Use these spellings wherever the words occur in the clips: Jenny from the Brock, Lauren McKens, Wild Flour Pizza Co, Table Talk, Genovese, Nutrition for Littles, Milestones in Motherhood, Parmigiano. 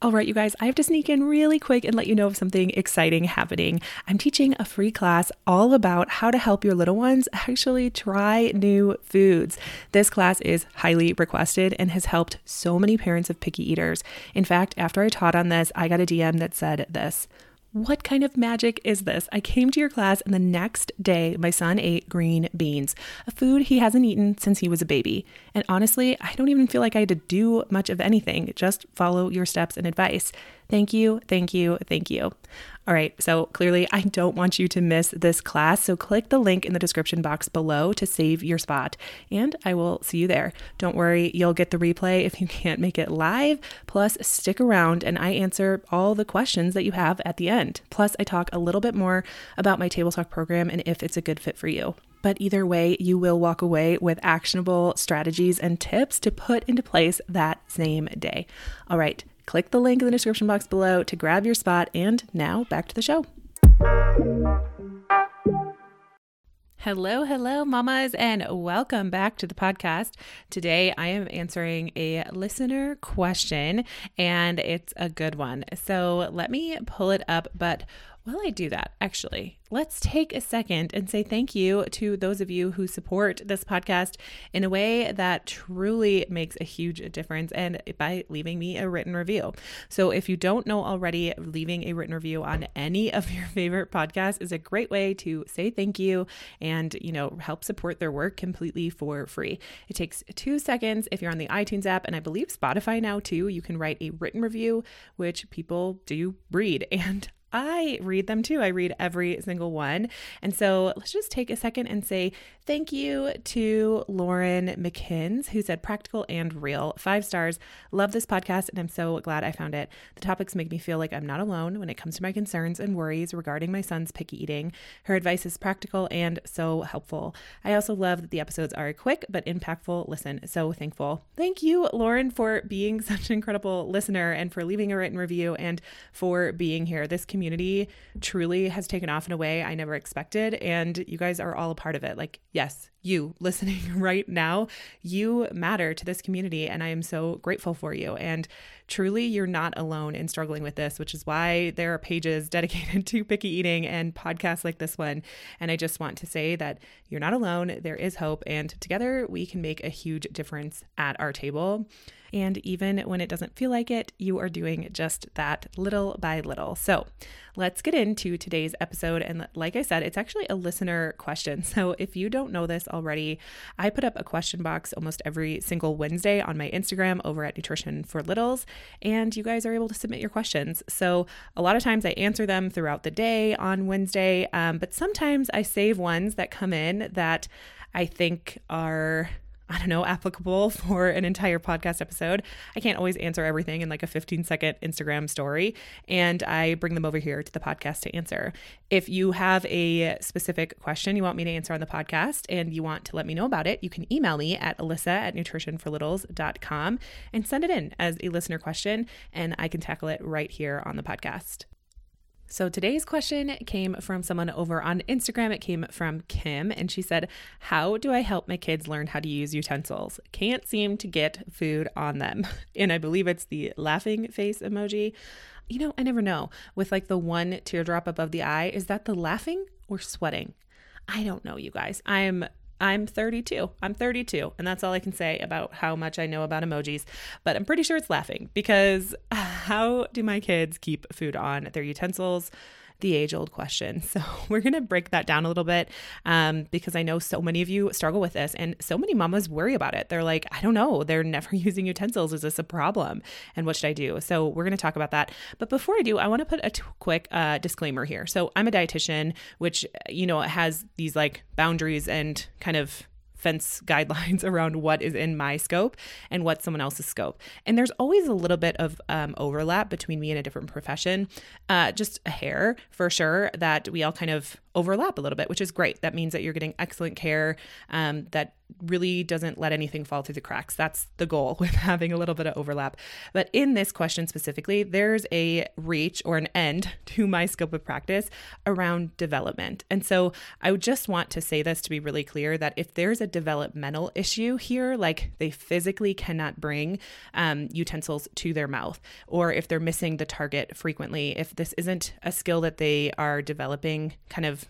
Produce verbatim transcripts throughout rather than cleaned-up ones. All right, you guys, I have to sneak in really quick and let you know of something exciting happening. I'm teaching a free class all about how to help your little ones actually try new foods. This class is highly requested and has helped so many parents of picky eaters. In fact, after I taught on this, I got a D M that said this: "What kind of magic is this? I came to your class and the next day my son ate green beans, a food he hasn't eaten since he was a baby. And honestly, I don't even feel like I had to do much of anything. Just follow your steps and advice. Thank you, thank you, thank you." All right, so clearly I don't want you to miss this class, so click the link in the description box below to save your spot, and I will see you there. Don't worry, you'll get the replay if you can't make it live, plus stick around and I answer all the questions that you have at the end. Plus, I talk a little bit more about my Table Talk program and if it's a good fit for you. But either way, you will walk away with actionable strategies and tips to put into place that same day. All right, click the link in the description box below to grab your spot. And now back to the show. Hello, hello, mamas, and welcome back to the podcast. Today, I am answering a listener question, and it's a good one. So let me pull it up. But while I do that, actually, let's take a second and say thank you to those of you who support this podcast in a way that truly makes a huge difference, and by leaving me a written review. So if you don't know already, leaving a written review on any of your favorite podcasts is a great way to say thank you and, you know, help support their work completely for free. It takes two seconds. If you're on the iTunes app, and I believe Spotify now too, you can write a written review, which people do read, and I read them too. I read every single one. And so let's just take a second and say thank you to Lauren McKens, who said, "Practical and real. Five stars. Love this podcast and I'm so glad I found it. The topics make me feel like I'm not alone when it comes to my concerns and worries regarding my son's picky eating. Her advice is practical and so helpful. I also love that the episodes are a quick but impactful listen. So thankful." Thank you, Lauren, for being such an incredible listener and for leaving a written review and for being here. This community community truly has taken off in a way I never expected, and you guys are all a part of it. Like, yes, you listening right now, you matter to this community, and I am so grateful for you. And truly, you're not alone in struggling with this, which is why there are pages dedicated to picky eating and podcasts like this one. And I just want to say that you're not alone. There is hope, and together we can make a huge difference at our table. And even when it doesn't feel like it, you are doing just that, little by little. So let's get into today's episode. And like I said, it's actually a listener question. So if you don't know this already, I put up a question box almost every single Wednesday on my Instagram over at Nutrition for Littles, and you guys are able to submit your questions. So a lot of times I answer them throughout the day on Wednesday, um, but sometimes I save ones that come in that I think are, I don't know, applicable for an entire podcast episode. I can't always answer everything in like a fifteen second Instagram story, and I bring them over here to the podcast to answer. If you have a specific question you want me to answer on the podcast and you want to let me know about it, you can email me at Alyssa at nutrition for littles dot com and send it in as a listener question, and I can tackle it right here on the podcast. So today's question came from someone over on Instagram. It came from Kim, and she said, "How do I help my kids learn how to use utensils? Can't seem to get food on them." And I believe it's the laughing face emoji. You know, I never know with like the one teardrop above the eye. Is that the laughing or sweating? I don't know, you guys. I'm I'm thirty-two. I'm thirty-two. And that's all I can say about how much I know about emojis, but I'm pretty sure it's laughing, because how do my kids keep food on their utensils? The age-old question. So we're going to break that down a little bit um, because I know so many of you struggle with this, and so many mamas worry about it. They're like, I don't know, they're never using utensils. Is this a problem? And what should I do? So we're going to talk about that. But before I do, I want to put a t- quick uh, disclaimer here. So I'm a dietitian, which, you know, has these like boundaries and kind of fence guidelines around what is in my scope and what's someone else's scope. And there's always a little bit of um, overlap between me and a different profession, uh, just a hair for sure, that we all kind of overlap a little bit, which is great. That means that you're getting excellent care um, that really doesn't let anything fall through the cracks. That's the goal with having a little bit of overlap. But in this question specifically, there's a reach or an end to my scope of practice around development. And so I would just want to say this to be really clear, that if there's a developmental issue here, like they physically cannot bring um, utensils to their mouth, or if they're missing the target frequently, if this isn't a skill that they are developing, kind of,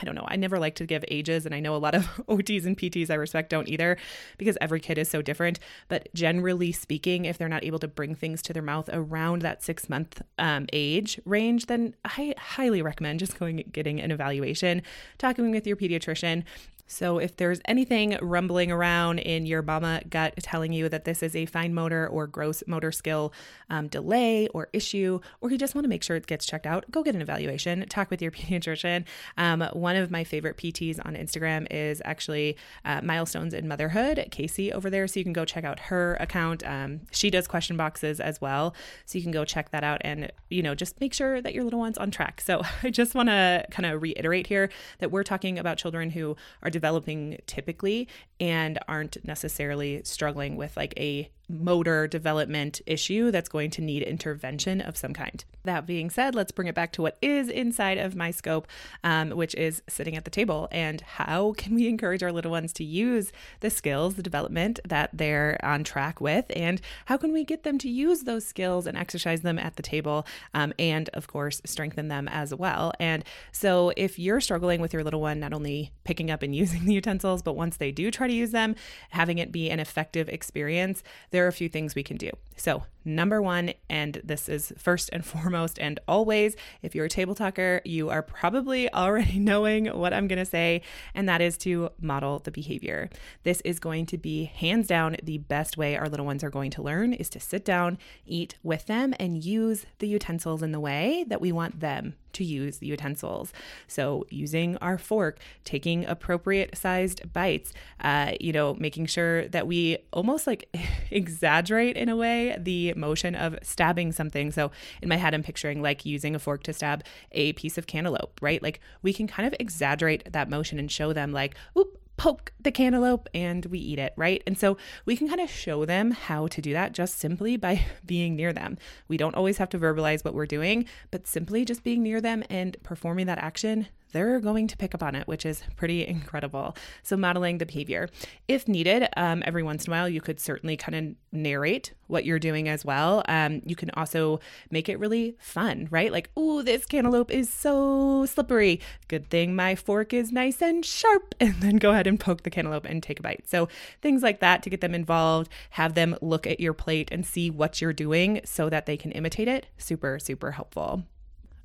I don't know. I never like to give ages, and I know a lot of O Ts and P Ts I respect don't either, because every kid is so different. But generally speaking, if they're not able to bring things to their mouth around that six month um, age range, then I highly recommend just going and getting an evaluation, talking with your pediatrician. So if there's anything rumbling around in your mama gut telling you that this is a fine motor or gross motor skill um, delay or issue, or you just want to make sure it gets checked out, go get an evaluation, talk with your pediatrician. Um, one of my favorite P Ts on Instagram is actually uh, Milestones in Motherhood, Casey over there. So you can go check out her account. Um, she does question boxes as well. So you can go check that out and, you know, just make sure that your little one's on track. So I just want to kind of reiterate here that we're talking about children who are developing typically and aren't necessarily struggling with like a motor development issue that's going to need intervention of some kind. That being said, let's bring it back to what is inside of my scope, um, which is sitting at the table, and how can we encourage our little ones to use the skills, the development that they're on track with, and how can we get them to use those skills and exercise them at the table, um, and of course strengthen them as well. And so if you're struggling with your little one not only picking up and using the utensils, but once they do try to use them, having it be an effective experience, there are a few things we can do. So number one, and this is first and foremost, and always, if you're a table talker, you are probably already knowing what I'm going to say, and that is to model the behavior. This is going to be hands down the best way our little ones are going to learn, is to sit down, eat with them, and use the utensils in the way that we want them to use the utensils. So using our fork, taking appropriate sized bites, uh, you know, making sure that we almost like exaggerate in a way the motion of stabbing something. So in my head, I'm picturing like using a fork to stab a piece of cantaloupe, right? Like we can kind of exaggerate that motion and show them like, oop, poke the cantaloupe and we eat it, right? And so we can kind of show them how to do that just simply by being near them. We don't always have to verbalize what we're doing, but simply just being near them and performing that action, they're going to pick up on it, which is pretty incredible. So modeling the behavior. If needed, um, every once in a while, you could certainly kind of narrate what you're doing as well. Um, you can also make it really fun, right? Like, oh, this cantaloupe is so slippery. Good thing my fork is nice and sharp. And then go ahead and poke the cantaloupe and take a bite. So things like that to get them involved, have them look at your plate and see what you're doing so that they can imitate it. Super, super helpful.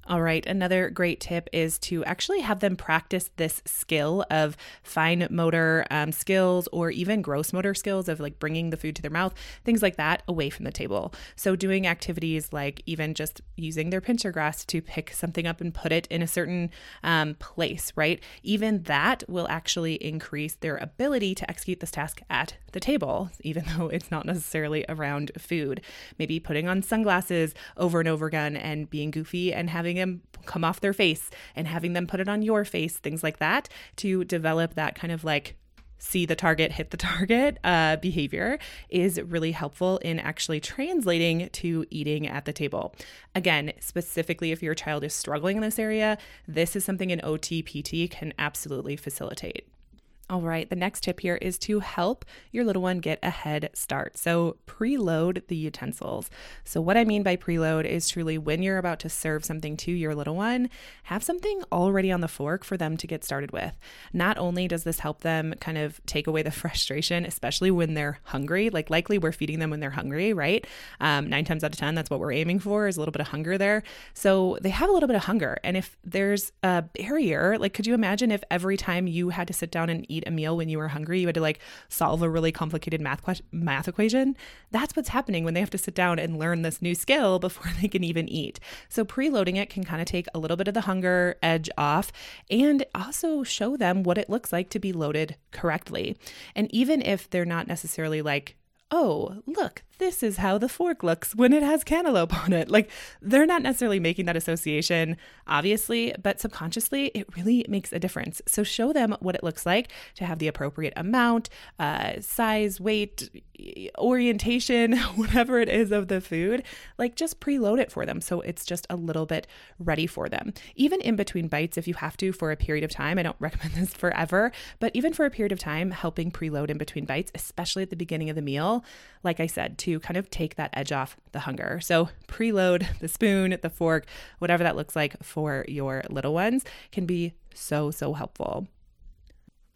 All right. Another great tip is to actually have them practice this skill of fine motor um, skills, or even gross motor skills of like bringing the food to their mouth, things like that, away from the table. So doing activities like even just using their pincer grasp to pick something up and put it in a certain um, place, right? Even that will actually increase their ability to execute this task at the table, even though it's not necessarily around food. Maybe putting on sunglasses over and over again and being goofy and having them come off their face and having them put it on your face, things like that, to develop that kind of like see the target, hit the target uh, behavior is really helpful in actually translating to eating at the table. Again, specifically if your child is struggling in this area, this is something an O T P T can absolutely facilitate. All right, the next tip here is to help your little one get a head start. So preload the utensils. So what I mean by preload is truly when you're about to serve something to your little one, have something already on the fork for them to get started with. Not only does this help them kind of take away the frustration, especially when they're hungry, like likely we're feeding them when they're hungry, right? Um, nine times out of ten, that's what we're aiming for, is a little bit of hunger there. So they have a little bit of hunger. And if there's a barrier, like could you imagine if every time you had to sit down and eat eat a meal when you were hungry. You had to like solve a really complicated math que- math equation. That's what's happening when they have to sit down and learn this new skill before they can even eat. So preloading it can kind of take a little bit of the hunger edge off and also show them what it looks like to be loaded correctly. And even if they're not necessarily like, oh, look, this is how the fork looks when it has cantaloupe on it. Like, they're not necessarily making that association, obviously, but subconsciously, it really makes a difference. So show them what it looks like to have the appropriate amount, uh, size, weight, orientation, whatever it is of the food. Like, just preload it for them so it's just a little bit ready for them. Even in between bites, if you have to, for a period of time. I don't recommend this forever, but even for a period of time, helping preload in between bites, especially at the beginning of the meal, like I said, to kind of take that edge off the hunger. So preload the spoon, the fork, whatever that looks like for your little ones can be so, so helpful.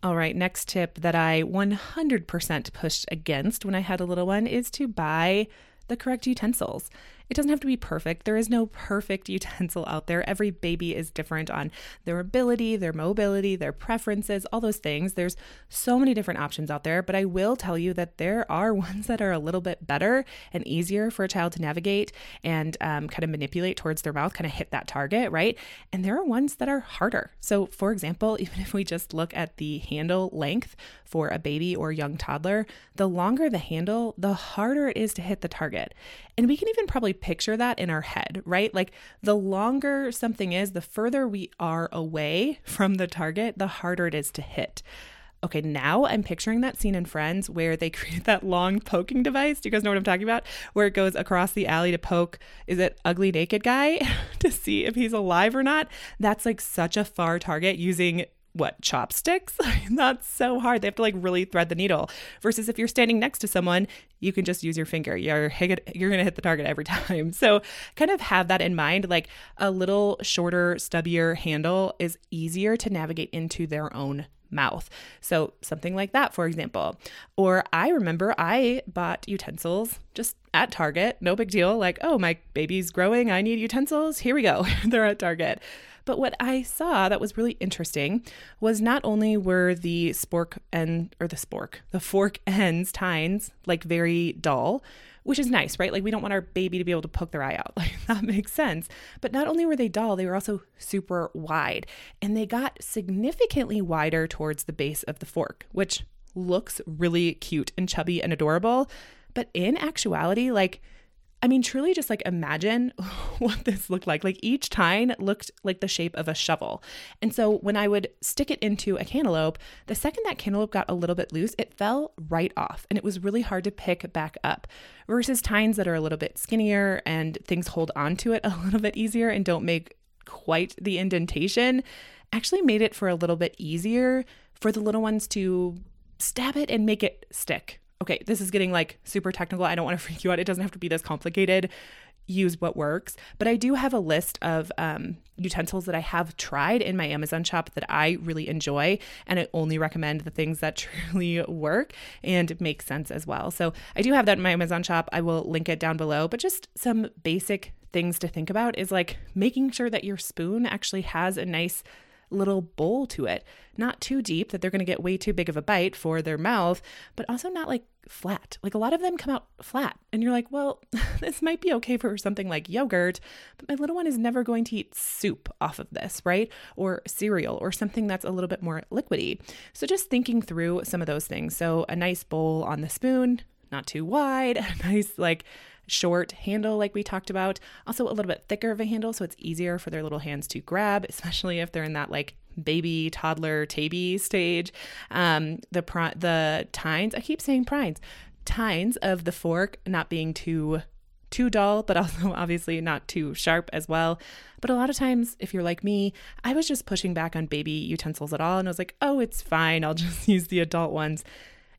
All right, next tip that I one hundred percent pushed against when I had a little one is to buy the correct utensils. It doesn't have to be perfect. There is no perfect utensil out there. Every baby is different on their ability, their mobility, their preferences, all those things. There's so many different options out there, but I will tell you that there are ones that are a little bit better and easier for a child to navigate and um, kind of manipulate towards their mouth, kind of hit that target, right? And there are ones that are harder. So for example, even if we just look at the handle length for a baby or young toddler, the longer the handle, the harder it is to hit the target. And we can even probably picture that in our head, right? Like, the longer something is, the further we are away from the target, the harder it is to hit. Okay, now I'm picturing that scene in Friends where they create that long poking device. Do you guys know what I'm talking about? Where it goes across the alley to poke, is it ugly naked guy to see if he's alive or not? That's like such a far target using what, chopsticks? That's so hard. They have to like really thread the needle. Versus if you're standing next to someone, you can just use your finger. You're you're going to hit the target every time. So kind of have that in mind. Like, a little shorter, stubbier handle is easier to navigate into their own mouth. So something like that, for example. Or I remember I bought utensils just at Target. No big deal. Like, oh, my baby's growing. I need utensils. Here we go. They're at Target. But what I saw that was really interesting was not only were the spork end or the spork, the fork ends, tines, like very dull, which is nice, right? Like, we don't want our baby to be able to poke their eye out. Like, that makes sense. But not only were they dull, they were also super wide, and they got significantly wider towards the base of the fork, which looks really cute and chubby and adorable. But in actuality, like, I mean, truly just like imagine what this looked like. Like, each tine looked like the shape of a shovel. And so when I would stick it into a cantaloupe, the second that cantaloupe got a little bit loose, it fell right off and it was really hard to pick back up. Versus tines that are a little bit skinnier and things hold onto it a little bit easier and don't make quite the indentation, actually made it for a little bit easier for the little ones to stab it and make it stick. Okay, this is getting like super technical. I don't want to freak you out. It doesn't have to be this complicated. Use what works. But I do have a list of um, utensils that I have tried in my Amazon shop that I really enjoy. And I only recommend the things that truly work and make sense as well. So I do have that in my Amazon shop. I will link it down below. But just some basic things to think about is like making sure that your spoon actually has a nice little bowl to it. Not too deep that they're going to get way too big of a bite for their mouth, but also not like flat. Like, a lot of them come out flat and you're like, well, this might be okay for something like yogurt, but my little one is never going to eat soup off of this, right? Or cereal or something that's a little bit more liquidy. So just thinking through some of those things. So a nice bowl on the spoon, not too wide, a nice like short handle like we talked about, also a little bit thicker of a handle so it's easier for their little hands to grab, especially if they're in that like baby, toddler, tabby stage. Um, the pr- the tines, I keep saying prines, tines of the fork not being too too dull, but also obviously not too sharp as well. But a lot of times, if you're like me, I was just pushing back on baby utensils at all and I was like, oh, it's fine, I'll just use the adult ones.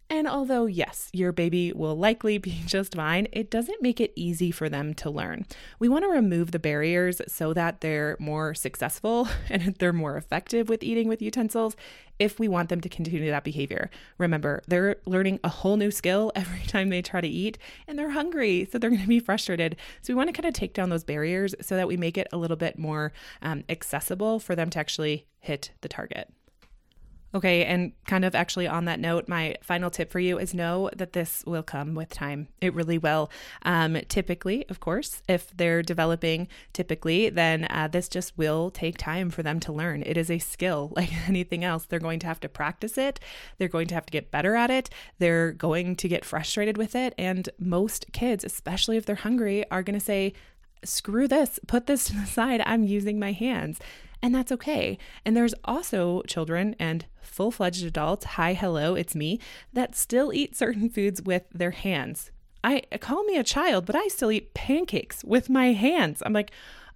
And although, yes, your baby will likely be just fine, it doesn't make it easy for them to learn. We want to remove the barriers so that they're more successful and they're more effective with eating with utensils if we want them to continue that behavior. Remember, they're learning a whole new skill every time they try to eat, and they're hungry, so they're going to be frustrated. So we want to kind of take down those barriers so that we make it a little bit more um, accessible for them to actually hit the target. Okay. And kind of actually on that note, my final tip for you is know that this will come with time. It really will. Um, typically, of course, if they're developing typically, then uh, this just will take time for them to learn. It is a skill like anything else. They're going to have to practice it. They're going to have to get better at it. They're going to get frustrated with it. And most kids, especially if they're hungry, are going to say, screw this, put this to the side. I'm using my hands. And that's okay. And there's also children and full-fledged adults, hi, hello, it's me, that still eat certain foods with their hands. I call me a child, but I still eat pancakes with my hands. I'm like,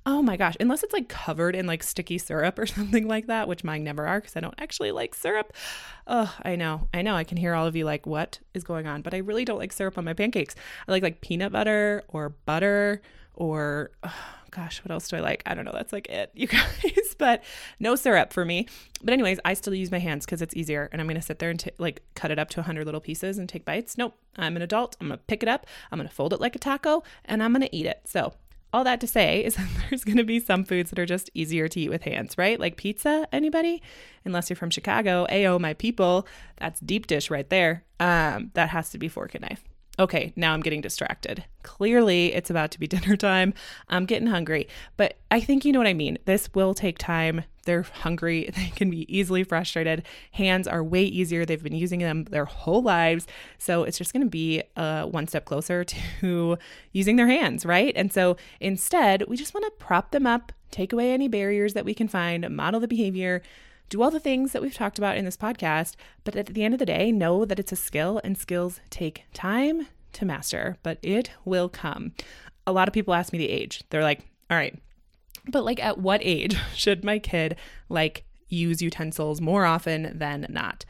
oh my gosh, unless it's like covered in like sticky syrup or something like that, which mine never are because I don't actually like syrup. Oh, I know, I know. I can hear all of you like, what is going on? But I really don't like syrup on my pancakes. I like like peanut butter or butter or, oh, gosh, what else do I like? I don't know. That's like it, you guys, but no syrup for me. But anyways, I still use my hands because it's easier. And I'm going to sit there and t- like cut it up to one hundred little pieces and take bites. Nope, I'm an adult. I'm going to pick it up. I'm going to fold it like a taco and I'm going to eat it. So all that to say is that there's going to be some foods that are just easier to eat with hands, right? Like pizza, anybody? Unless you're from Chicago, ayo, my people, that's deep dish right there. Um, that has to be fork and knife. Okay, now I'm getting distracted. Clearly, it's about to be dinner time. I'm getting hungry, but I think you know what I mean. This will take time. They're hungry. They can be easily frustrated. Hands are way easier. They've been using them their whole lives. So it's just going to be uh, one step closer to using their hands, right? And so instead, we just want to prop them up, take away any barriers that we can find, model the behavior, do all the things that we've talked about in this podcast, but at the end of the day, know that it's a skill and skills take time to master, but it will come. A lot of people ask me the age. They're like, all right, but like at what age should my kid like use utensils more often than not?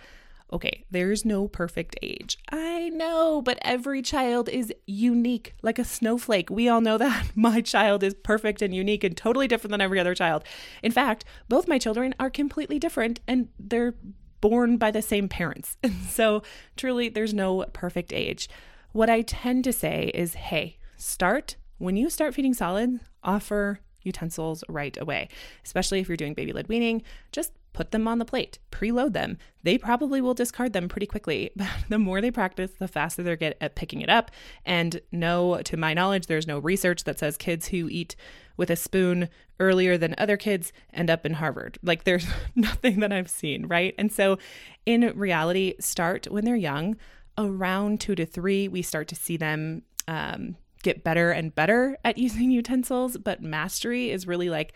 Okay, there's no perfect age. I know, but every child is unique, like a snowflake. We all know that. My child is perfect and unique and totally different than every other child. In fact, both my children are completely different and they're born by the same parents. And so truly, there's no perfect age. What I tend to say is, hey, start, when you start feeding solid, offer utensils right away, especially if you're doing baby led weaning. Just put them on the plate, preload them. They probably will discard them pretty quickly, but the more they practice, the faster they get at picking it up. And no, to my knowledge, there's no research that says kids who eat with a spoon earlier than other kids end up in Harvard. Like there's nothing that I've seen, right? And so in reality, start when they're young. Around two to three, we start to see them um, get better and better at using utensils, but mastery is really like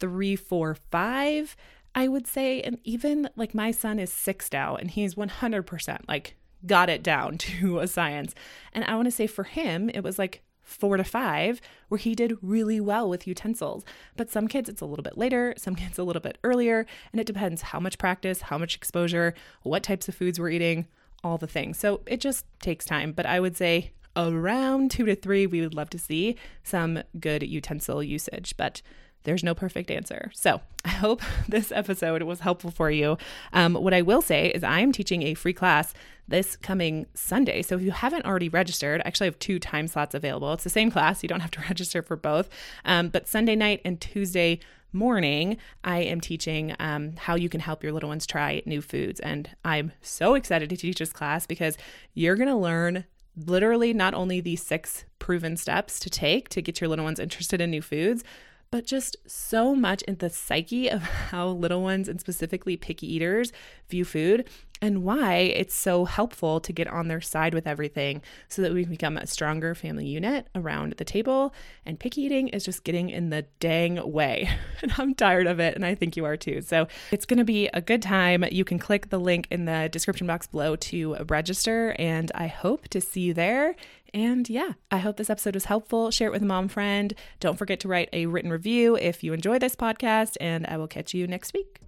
three, four, five, I would say. And even like my son is six now and he's one hundred percent like got it down to a science. And I want to say for him, it was like four to five where he did really well with utensils. But some kids, it's a little bit later, some kids a little bit earlier, and it depends how much practice, how much exposure, what types of foods we're eating, all the things. So it just takes time. But I would say around two to three, we would love to see some good utensil usage. But there's no perfect answer. So I hope this episode was helpful for you. Um, what I will say is I'm teaching a free class this coming Sunday. So if you haven't already registered, I actually have two time slots available. It's the same class. You don't have to register for both. Um, but Sunday night and Tuesday morning, I am teaching um, how you can help your little ones try new foods. And I'm so excited to teach this class because you're going to learn literally not only the six proven steps to take to get your little ones interested in new foods, but just so much in the psyche of how little ones and specifically picky eaters view food and why it's so helpful to get on their side with everything so that we can become a stronger family unit around the table. And picky eating is just getting in the dang way. And I'm tired of it. And I think you are too. So it's going to be a good time. You can click the link in the description box below to register. And I hope to see you there. And yeah, I hope this episode was helpful. Share it with a mom friend. Don't forget to write a written review if you enjoy this podcast, and I will catch you next week.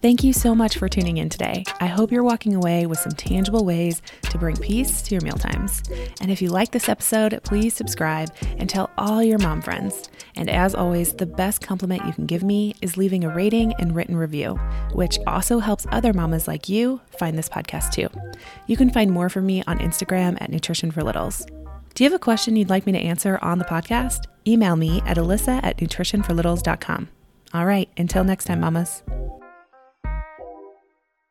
Thank you so much for tuning in today. I hope you're walking away with some tangible ways to bring peace to your mealtimes. And if you like this episode, please subscribe and tell all your mom friends. And as always, the best compliment you can give me is leaving a rating and written review, which also helps other mamas like you find this podcast too. You can find more from me on Instagram at Nutrition for Littles. Do you have a question you'd like me to answer on the podcast? Email me at alyssa at nutrition for littles dot com. All right, until next time, mamas.